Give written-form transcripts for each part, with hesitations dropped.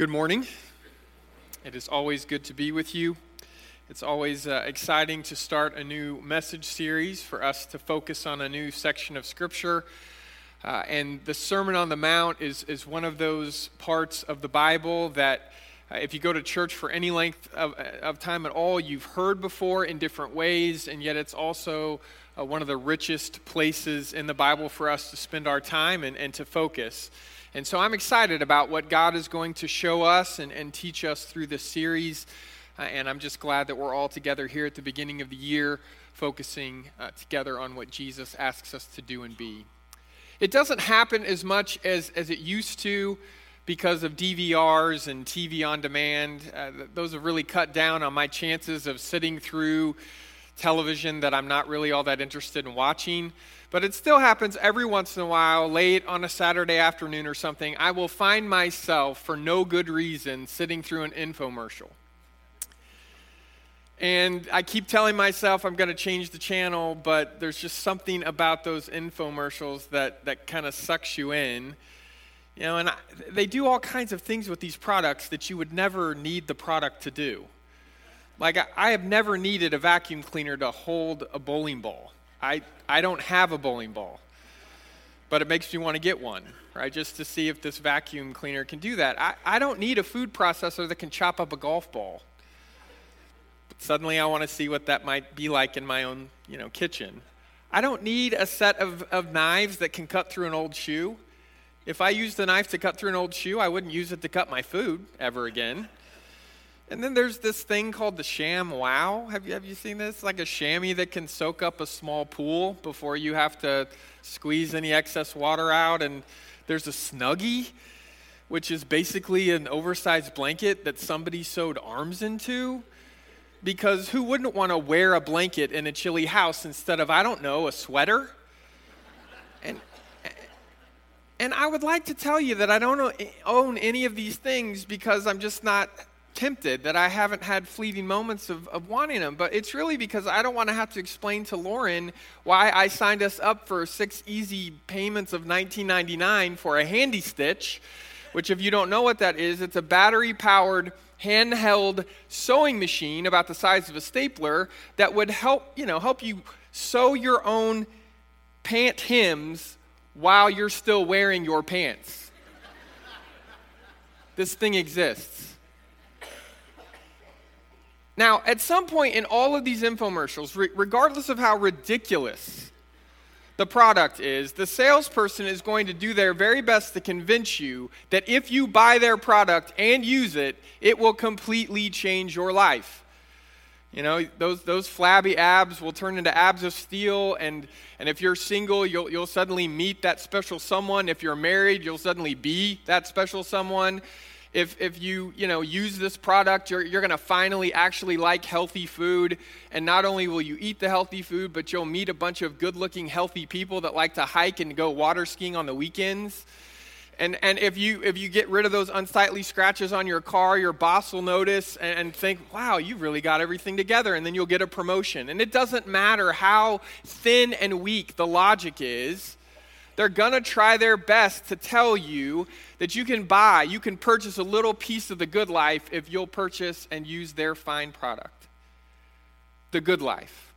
Good morning. It is always good to be with you. It's always exciting to start a new message series for us to focus on a new section of Scripture. And the Sermon on the Mount is one of those parts of the Bible that if you go to church for any length of time at all, you've heard before in different ways, and yet it's also one of the richest places in the Bible for us to spend our time and to focus. And so I'm excited about what God is going to show us and teach us through this series, and I'm just glad that we're all together here at the beginning of the year, focusing together on what Jesus asks us to do and be. It doesn't happen as much as it used to because of DVRs and TV on demand. Those have really cut down on my chances of sitting through television that I'm not really all that interested in watching, but it still happens every once in a while, late on a Saturday afternoon or something. I will find myself, for no good reason, sitting through an infomercial. And I keep telling myself I'm going to change the channel, but there's just something about those infomercials that kind of sucks you in. You know, and they do all kinds of things with these products that you would never need the product to do. Like, I have never needed a vacuum cleaner to hold a bowling ball. I don't have a bowling ball, but it makes me want to get one, right, just to see if this vacuum cleaner can do that. I don't need a food processor that can chop up a golf ball, but suddenly I want to see what that might be like in my own, kitchen. I don't need a set of knives that can cut through an old shoe. If I used the knife to cut through an old shoe, I wouldn't use it to cut my food ever again. And then there's this thing called the sham wow. Have you seen this? It's like a chamois that can soak up a small pool before you have to squeeze any excess water out. And there's a Snuggie, which is basically an oversized blanket that somebody sewed arms into. Because who wouldn't want to wear a blanket in a chilly house instead of, I don't know, a sweater? And I would like to tell you that I don't own any of these things because I'm just not tempted, that I haven't had fleeting moments of wanting them, but it's really because I don't want to have to explain to Lauren why I signed us up for 6 easy payments of $19.99 for a Handy Stitch, which if you don't know what that is, it's a battery-powered handheld sewing machine about the size of a stapler that would help you sew your own pant hems while you're still wearing your pants. This thing exists. Now, at some point in all of these infomercials, regardless of how ridiculous the product is, the salesperson is going to do their very best to convince you that if you buy their product and use it, it will completely change your life. You know, those flabby abs will turn into abs of steel, and if you're single, you'll suddenly meet that special someone. If you're married, you'll suddenly be that special someone. If you use this product, you're going to finally actually like healthy food, and not only will you eat the healthy food, but you'll meet a bunch of good-looking healthy people that like to hike and go water skiing on the weekends. And if you get rid of those unsightly scratches on your car, your boss will notice and think, wow, you really got everything together, and then you'll get a promotion. And it doesn't matter how thin and weak the logic is. They're going to try their best to tell you that you can purchase a little piece of the good life if you'll purchase and use their fine product. The good life.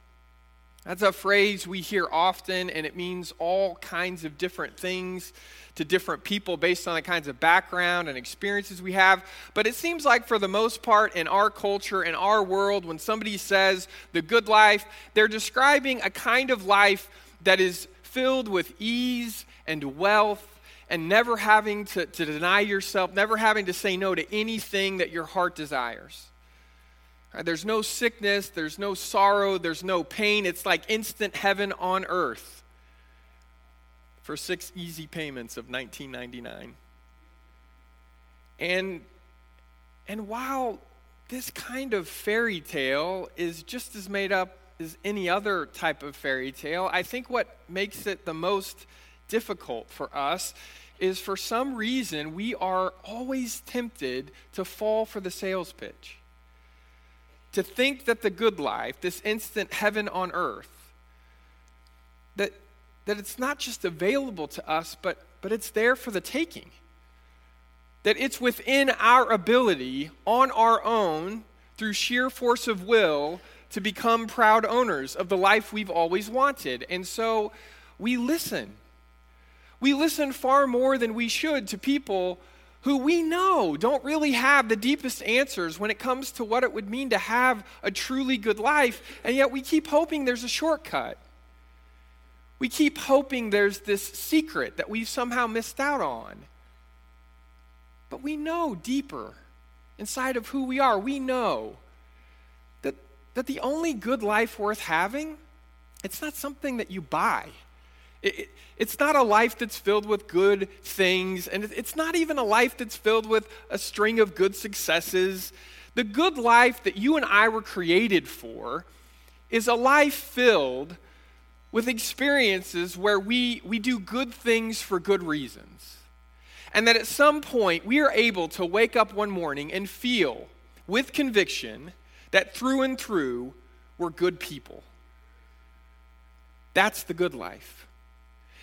That's a phrase we hear often, and it means all kinds of different things to different people based on the kinds of background and experiences we have. But it seems like for the most part in our culture, in our world, when somebody says the good life, they're describing a kind of life that is filled with ease and wealth and never having to deny yourself, never having to say no to anything that your heart desires. Right? There's no sickness, there's no sorrow, there's no pain. It's like instant heaven on earth for 6 easy payments of $19.99. And while this kind of fairy tale is just as made up as any other type of fairy tale, I think what makes it the most difficult for us is for some reason we are always tempted to fall for the sales pitch, to think that the good life, this instant heaven on earth, that it's not just available to us, but it's there for the taking. that it's within our ability on our own through sheer force of will to become proud owners of the life we've always wanted. And so we listen. We listen far more than we should to people who we know don't really have the deepest answers when it comes to what it would mean to have a truly good life, and yet we keep hoping there's a shortcut. We keep hoping there's this secret that we've somehow missed out on. But we know deeper inside of who we are. We know that the only good life worth having, it's not something that you buy. It's not a life that's filled with good things, and it's not even a life that's filled with a string of good successes. The good life that you and I were created for is a life filled with experiences where we do good things for good reasons, and that at some point we are able to wake up one morning and feel with conviction that through and through we're good people. That's the good life.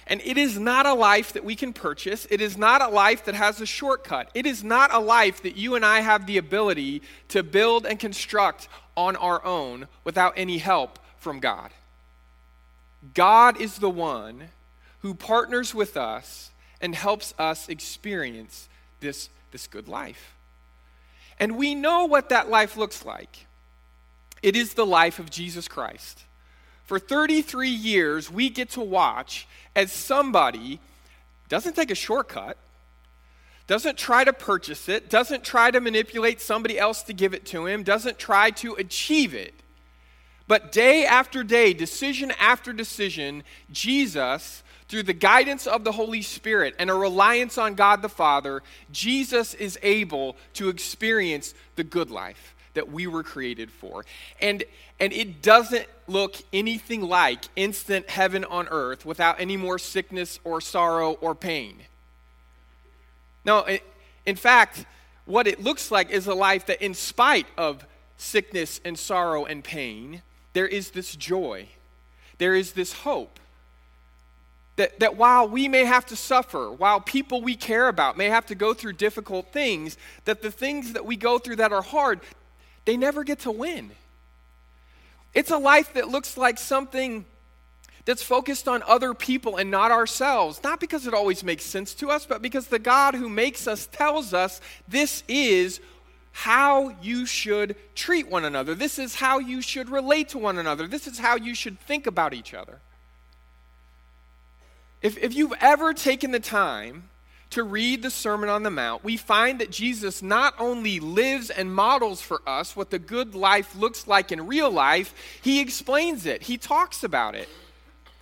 And it is not a life that we can purchase. It is not a life that has a shortcut. It is not a life that you and I have the ability to build and construct on our own without any help from God. God is the one who partners with us and helps us experience this good life. And we know what that life looks like. It is the life of Jesus Christ. For 33 years, we get to watch as somebody doesn't take a shortcut, doesn't try to purchase it, doesn't try to manipulate somebody else to give it to him, doesn't try to achieve it. But day after day, decision after decision, Jesus, through the guidance of the Holy Spirit and a reliance on God the Father, Jesus is able to experience the good life that we were created for. And it doesn't look anything like instant heaven on earth without any more sickness or sorrow or pain. No, in fact, what it looks like is a life that in spite of sickness and sorrow and pain, there is this joy. There is this hope. That while we may have to suffer, while people we care about may have to go through difficult things, that the things that we go through that are hard, they never get to win. It's a life that looks like something that's focused on other people and not ourselves. Not because it always makes sense to us, but because the God who makes us tells us this is how you should treat one another. This is how you should relate to one another. This is how you should think about each other. If you've ever taken the time to read the Sermon on the Mount, we find that Jesus not only lives and models for us what the good life looks like in real life, he explains it, he talks about it.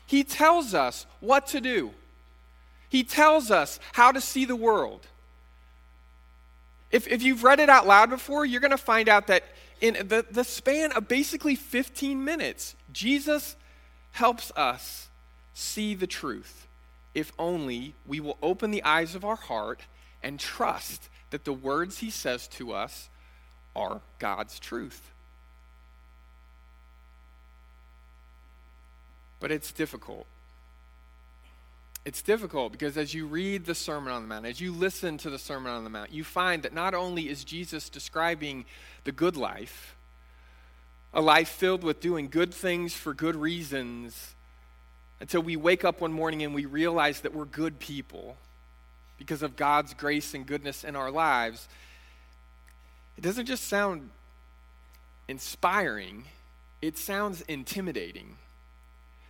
He tells us what to do. He tells us how to see the world. If you've read it out loud before, you're going to find out that in the span of basically 15 minutes, Jesus helps us see the truth. If only we will open the eyes of our heart and trust that the words he says to us are God's truth. But it's difficult. It's difficult because as you read the Sermon on the Mount, as you listen to the Sermon on the Mount, you find that not only is Jesus describing the good life, a life filled with doing good things for good reasons, until we wake up one morning and we realize that we're good people because of God's grace and goodness in our lives, it doesn't just sound inspiring, it sounds intimidating.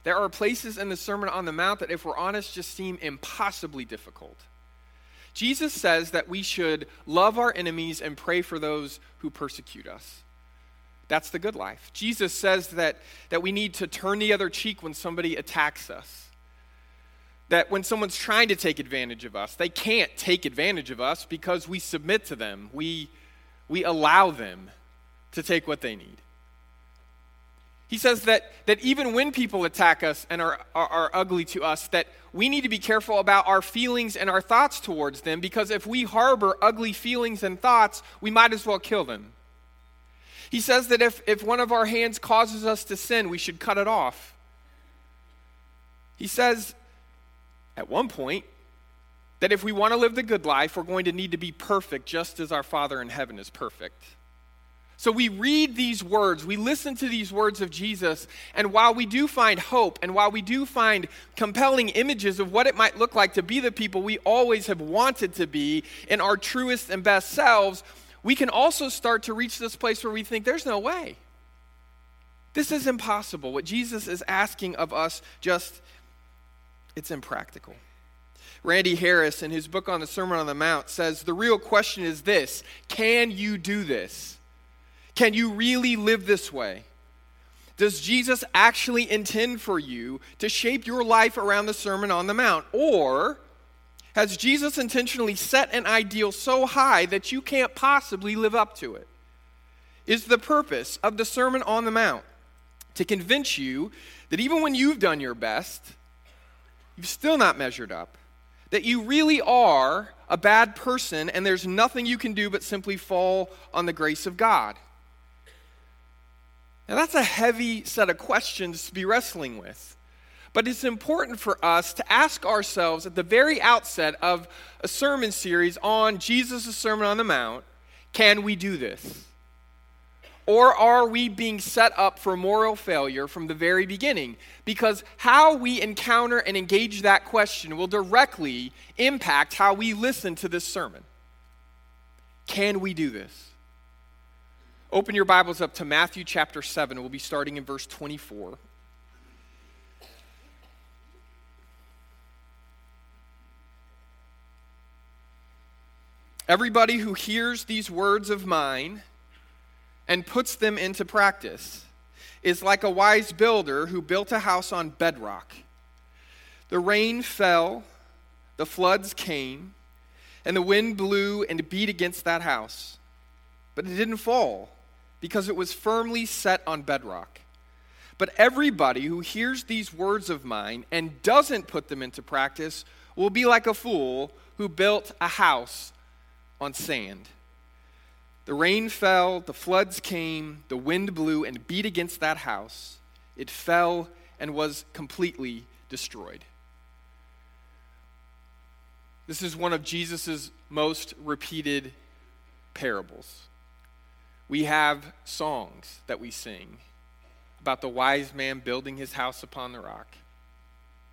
There are places in the Sermon on the Mount that, if we're honest, just seem impossibly difficult. Jesus says that we should love our enemies and pray for those who persecute us. That's the good life. Jesus says that we need to turn the other cheek when somebody attacks us. That when someone's trying to take advantage of us, they can't take advantage of us because we submit to them. We allow them to take what they need. He says that even when people attack us and are ugly to us, that we need to be careful about our feelings and our thoughts towards them, because if we harbor ugly feelings and thoughts, we might as well kill them. He says that if one of our hands causes us to sin, we should cut it off. He says, at one point, that if we want to live the good life, we're going to need to be perfect just as our Father in heaven is perfect. So we read these words, we listen to these words of Jesus, and while we do find hope, and while we do find compelling images of what it might look like to be the people we always have wanted to be in our truest and best selves, we can also start to reach this place where we think, there's no way. This is impossible. What Jesus is asking of us, just, it's impractical. Randy Harris, in his book on the Sermon on the Mount, says, the real question is this, can you do this? Can you really live this way? Does Jesus actually intend for you to shape your life around the Sermon on the Mount? Or has Jesus intentionally set an ideal so high that you can't possibly live up to it? Is the purpose of the Sermon on the Mount to convince you that even when you've done your best, you've still not measured up, that you really are a bad person and there's nothing you can do but simply fall on the grace of God? Now that's a heavy set of questions to be wrestling with, but it's important for us to ask ourselves at the very outset of a sermon series on Jesus' Sermon on the Mount, can we do this? Or are we being set up for moral failure from the very beginning? Because how we encounter and engage that question will directly impact how we listen to this sermon. Can we do this? Open your Bibles up to Matthew chapter 7. We'll be starting in verse 24. Everybody who hears these words of mine and puts them into practice is like a wise builder who built a house on bedrock. The rain fell, the floods came, and the wind blew and beat against that house. But it didn't fall, because it was firmly set on bedrock. But everybody who hears these words of mine and doesn't put them into practice will be like a fool who built a house on sand. The rain fell, the floods came, the wind blew and beat against that house. It fell and was completely destroyed. This is one of Jesus' most repeated parables. We have songs that we sing about the wise man building his house upon the rock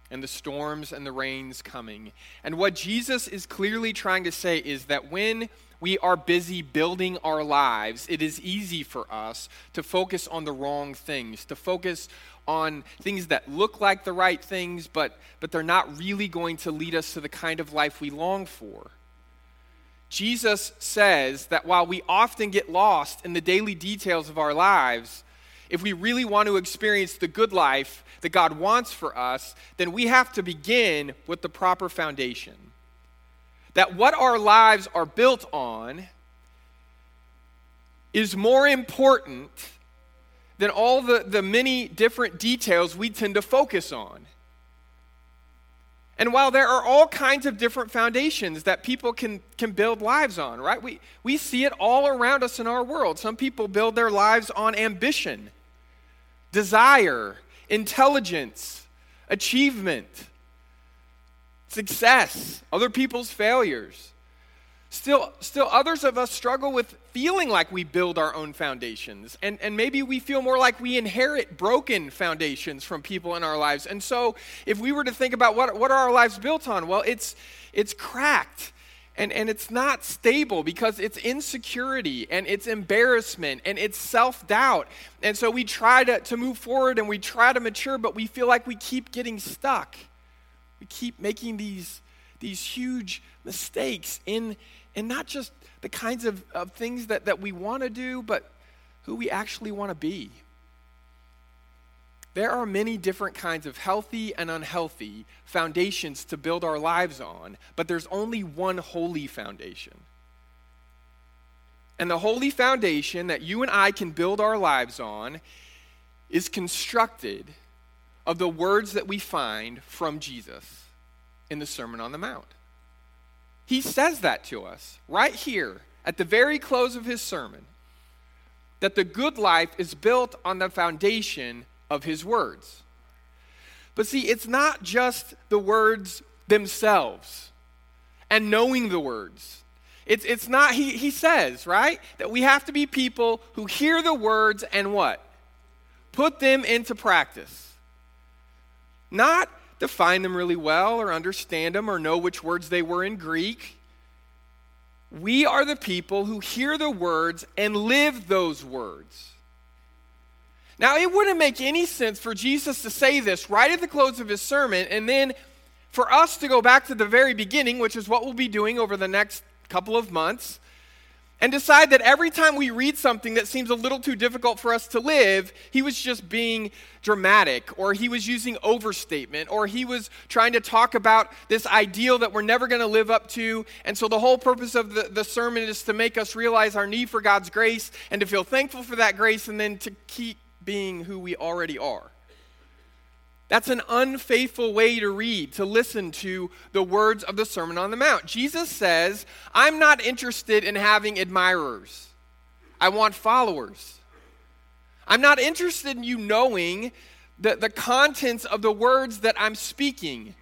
and the storms and the rains coming. And what Jesus is clearly trying to say is that when we are busy building our lives, it is easy for us to focus on the wrong things, to focus on things that look like the right things, but they're not really going to lead us to the kind of life we long for. Jesus says that while we often get lost in the daily details of our lives, if we really want to experience the good life that God wants for us, then we have to begin with the proper foundation. That what our lives are built on is more important than all the many different details we tend to focus on. And while there are all kinds of different foundations that people can build lives on, right? We see it all around us in our world. Some people build their lives on ambition, desire, intelligence, achievement, success, other people's failures. Still others of us struggle with feeling like we build our own foundations. And maybe we feel more like we inherit broken foundations from people in our lives. And so if we were to think about what are our lives built on, well, it's cracked and it's not stable because it's insecurity and it's embarrassment and it's self-doubt. And so we try to move forward and we try to mature, but we feel like we keep getting stuck. We keep making these huge mistakes in not just the kinds of things that we want to do, but who we actually want to be. There are many different kinds of healthy and unhealthy foundations to build our lives on, but there's only one holy foundation. And the holy foundation that you and I can build our lives on is constructed of the words that we find from Jesus in the Sermon on the Mount. He says that to us right here at the very close of his sermon, that the good life is built on the foundation of his words. But see, it's not just the words themselves and knowing the words. It's not, he says, right, that we have to be people who hear the words and what? Put them into practice. Not define them really well or understand them or know which words they were in Greek. We are the people who hear the words and live those words. Now, it wouldn't make any sense for Jesus to say this right at the close of his sermon and then for us to go back to the very beginning, which is what we'll be doing over the next couple of months, and decide that every time we read something that seems a little too difficult for us to live, he was just being dramatic, or he was using overstatement, or he was trying to talk about this ideal that we're never going to live up to. And so the whole purpose of the sermon is to make us realize our need for God's grace and to feel thankful for that grace and then to keep being who we already are. That's an unfaithful way to read, to listen to the words of the Sermon on the Mount. Jesus says, I'm not interested in having admirers. I want followers. I'm not interested in you knowing the contents of the words that I'm speaking.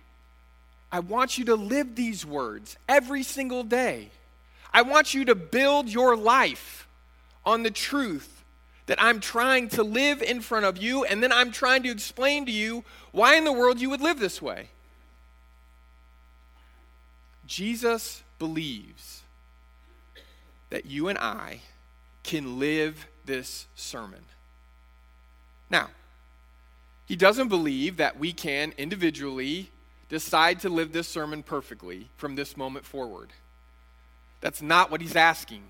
I want you to live these words every single day. I want you to build your life on the truth that I'm trying to live in front of you, and then I'm trying to explain to you why in the world you would live this way. Jesus believes that you and I can live this sermon. Now, he doesn't believe that we can individually decide to live this sermon perfectly from this moment forward. That's not what he's asking.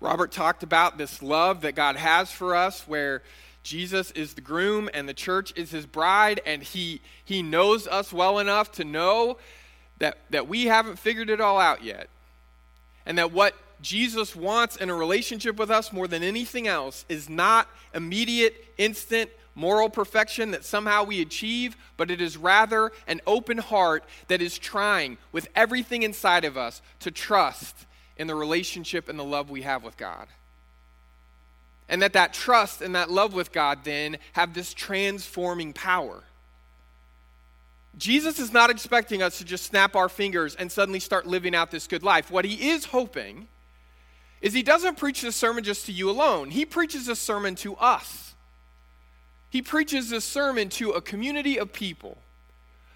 Robert talked about this love that God has for us where Jesus is the groom and the church is his bride, and he knows us well enough to know that we haven't figured it all out yet, and that what Jesus wants in a relationship with us more than anything else is not immediate, instant moral perfection that somehow we achieve, but it is rather an open heart that is trying with everything inside of us to trust in the relationship and the love we have with God. And that trust and that love with God then have this transforming power. Jesus is not expecting us to just snap our fingers and suddenly start living out this good life. What he is hoping is he doesn't preach this sermon just to you alone. He preaches this sermon to us. He preaches this sermon to a community of people.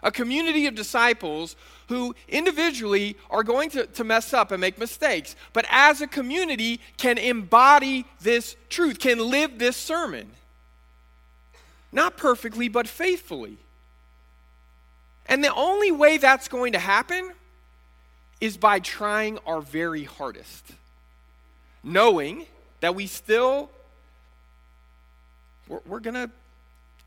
A community of disciples who individually are going to mess up and make mistakes, but as a community can embody this truth, can live this sermon. Not perfectly, but faithfully. And the only way that's going to happen is by trying our very hardest. Knowing that we're going to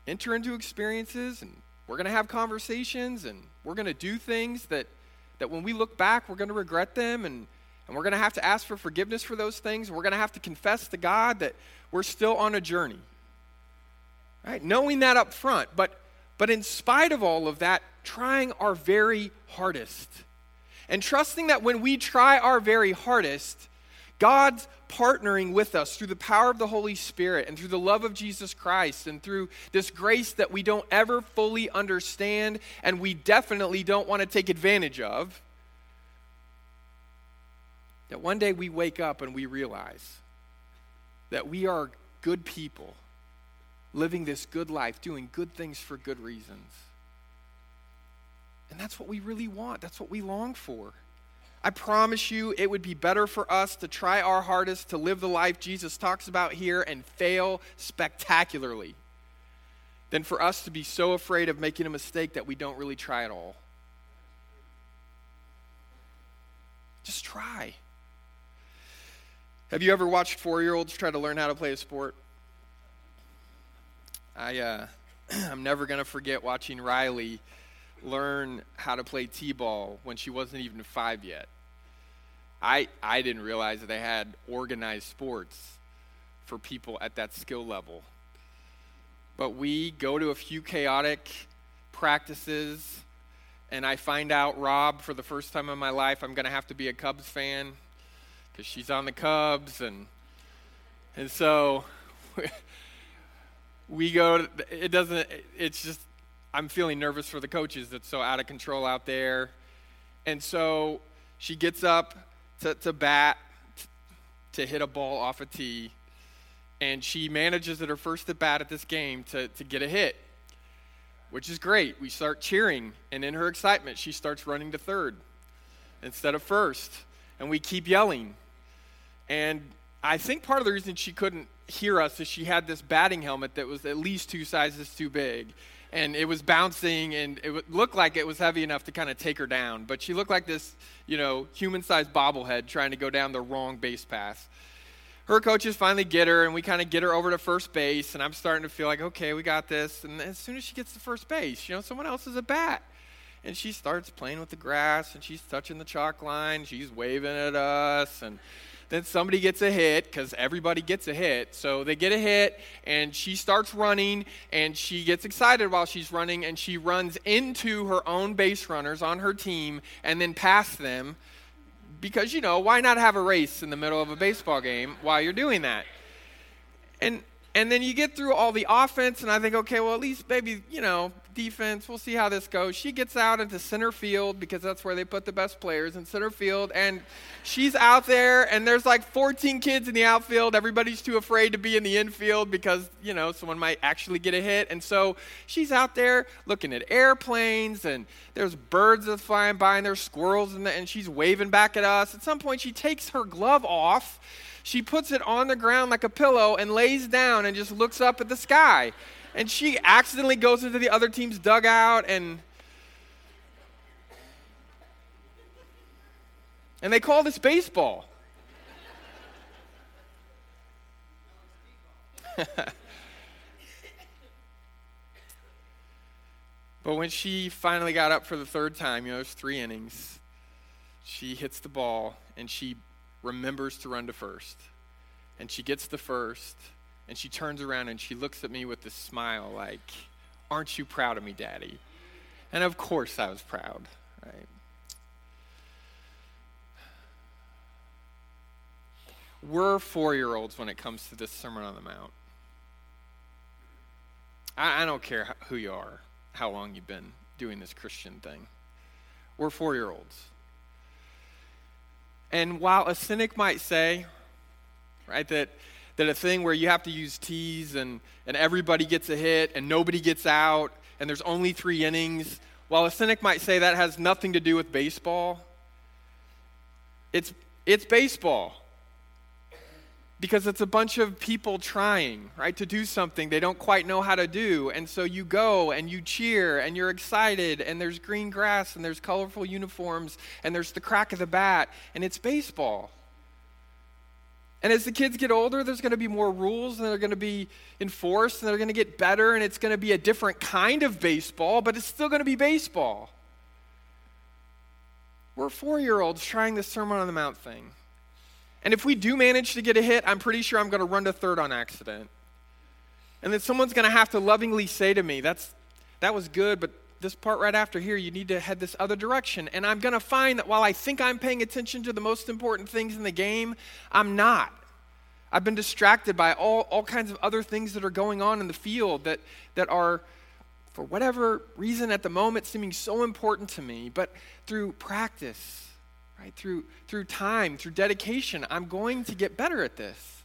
enter into experiences and we're going to have conversations, and we're going to do things that when we look back, we're going to regret them, and we're going to have to ask for forgiveness for those things. We're going to have to confess to God that we're still on a journey, right? Knowing that up front, but in spite of all of that, trying our very hardest and trusting that when we try our very hardest, God's partnering with us through the power of the Holy Spirit and through the love of Jesus Christ and through this grace that we don't ever fully understand and we definitely don't want to take advantage of, that one day we wake up and we realize that we are good people living this good life, doing good things for good reasons. And that's what we really want. That's what we long for. I promise you it would be better for us to try our hardest to live the life Jesus talks about here and fail spectacularly than for us to be so afraid of making a mistake that we don't really try at all. Just try. Have you ever watched four-year-olds try to learn how to play a sport? I'm never going to forget watching Riley learn how to play t-ball when she wasn't even 5 yet. I didn't realize that they had organized sports for people at that skill level. But we go to a few chaotic practices, and I find out, Rob, for the first time in my life, I'm going to have to be a Cubs fan because she's on the Cubs, and so we go. It doesn't. It's just. I'm feeling nervous for the coaches that's so out of control out there. And so she gets up to bat, to hit a ball off a tee, and she manages at her first at bat at this game to get a hit, which is great. We start cheering, and in her excitement, she starts running to third instead of first, and we keep yelling. And I think part of the reason she couldn't hear us is she had this batting helmet that was at least two sizes too big, and it was bouncing, and it looked like it was heavy enough to kind of take her down, but she looked like this, human-sized bobblehead trying to go down the wrong base path. Her coaches finally get her, and we kind of get her over to first base, and I'm starting to feel like, okay, we got this. And as soon as she gets to first base, someone else is at bat. And she starts playing with the grass, and she's touching the chalk line. She's waving at us, and then somebody gets a hit, because everybody gets a hit. So they get a hit, and she starts running, and she gets excited while she's running, and she runs into her own base runners on her team and then past them. Because, why not have a race in the middle of a baseball game while you're doing that? And then you get through all the offense, and I think, okay, well, at least maybe, defense, we'll see how this goes. She gets out into center field because that's where they put the best players, in center field, and she's out there, and there's like 14 kids in the outfield. Everybody's too afraid to be in the infield because, someone might actually get a hit. And so she's out there looking at airplanes, and there's birds that's flying by, and there's squirrels, and she's waving back at us. At some point, she takes her glove off. She puts it on the ground like a pillow and lays down and just looks up at the sky. And she accidentally goes into the other team's dugout, and they call this baseball. But when she finally got up for the third time, there's 3 innings, she hits the ball, and she remembers to run to first, and she gets to first, and she turns around and she looks at me with this smile like, "Aren't you proud of me, Daddy?" And of course I was proud, right? We're 4-year-olds when it comes to this Sermon on the Mount. I don't care who you are, how long you've been doing this Christian thing. We're 4-year-olds. And while a cynic might say, right, that a thing where you have to use tees and everybody gets a hit and nobody gets out and there's only 3 innings, while a cynic might say that has nothing to do with baseball, it's baseball because it's a bunch of people trying, right, to do something they don't quite know how to do. And so you go and you cheer and you're excited and there's green grass and there's colorful uniforms and there's the crack of the bat and it's baseball. And as the kids get older, there's going to be more rules, and they're going to be enforced, and they're going to get better, and it's going to be a different kind of baseball, but it's still going to be baseball. We're 4-year-olds trying this Sermon on the Mount thing. And if we do manage to get a hit, I'm pretty sure I'm going to run to third on accident. And then someone's going to have to lovingly say to me, that was good, but this part right after here, you need to head this other direction. And I'm going to find that while I think I'm paying attention to the most important things in the game, I'm not. I've been distracted by all kinds of other things that are going on in the field that are, for whatever reason at the moment, seeming so important to me. But through practice, right, through time, through dedication, I'm going to get better at this.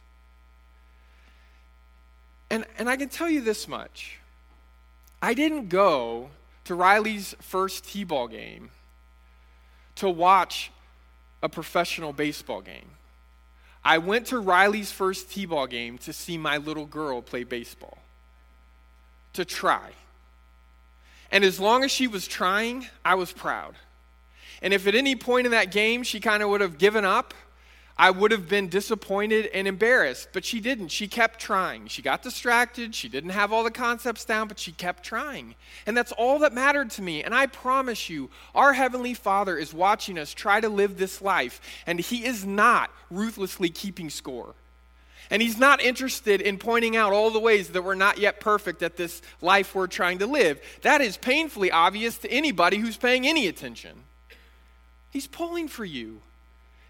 And I can tell you this much. I didn't go to Riley's first T-ball game to watch a professional baseball game. I went to Riley's first T-ball game to see my little girl play baseball, to try. And as long as she was trying, I was proud. And if at any point in that game she kind of would have given up, I would have been disappointed and embarrassed, but she didn't. She kept trying. She got distracted. She didn't have all the concepts down, but she kept trying. And that's all that mattered to me. And I promise you, our Heavenly Father is watching us try to live this life, and He is not ruthlessly keeping score. And He's not interested in pointing out all the ways that we're not yet perfect at this life we're trying to live. That is painfully obvious to anybody who's paying any attention. He's pulling for you.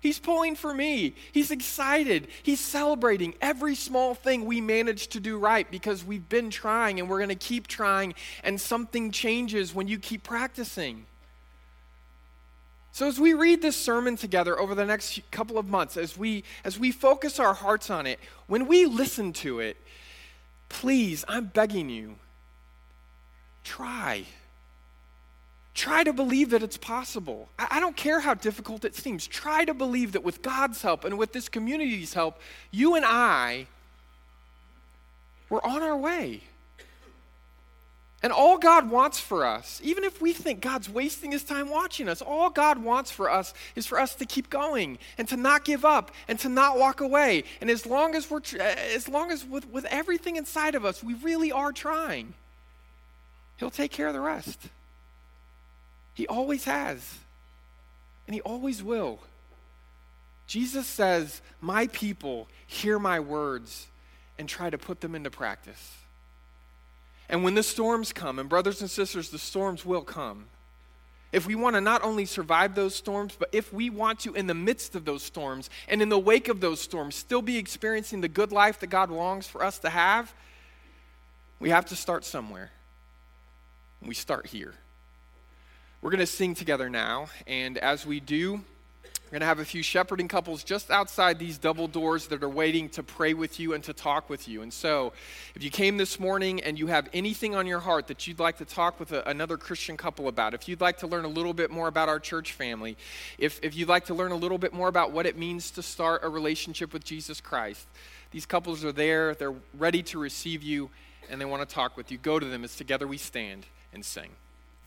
He's pulling for me. He's excited. He's celebrating every small thing we manage to do right because we've been trying and we're going to keep trying, and something changes when you keep practicing. So as we read this sermon together over the next couple of months, as we focus our hearts on it, when we listen to it, please, I'm begging you, try. Try to believe that it's possible. I don't care how difficult it seems. Try to believe that with God's help and with this community's help, you and I, we're on our way. And all God wants for us, even if we think God's wasting his time watching us, all God wants for us is for us to keep going and to not give up and to not walk away. And as long as with everything inside of us, we really are trying, he'll take care of the rest. He always has, and he always will. Jesus says, "My people hear my words and try to put them into practice." And when the storms come, and brothers and sisters, the storms will come. If we want to not only survive those storms, but if we want to, in the midst of those storms and in the wake of those storms, still be experiencing the good life that God longs for us to have, we have to start somewhere. We start here. We're going to sing together now, and as we do, we're going to have a few shepherding couples just outside these double doors that are waiting to pray with you and to talk with you. And so if you came this morning and you have anything on your heart that you'd like to talk with another Christian couple about, if you'd like to learn a little bit more about our church family, if you'd like to learn a little bit more about what it means to start a relationship with Jesus Christ, these couples are there, they're ready to receive you, and they want to talk with you. Go to them as together we stand and sing.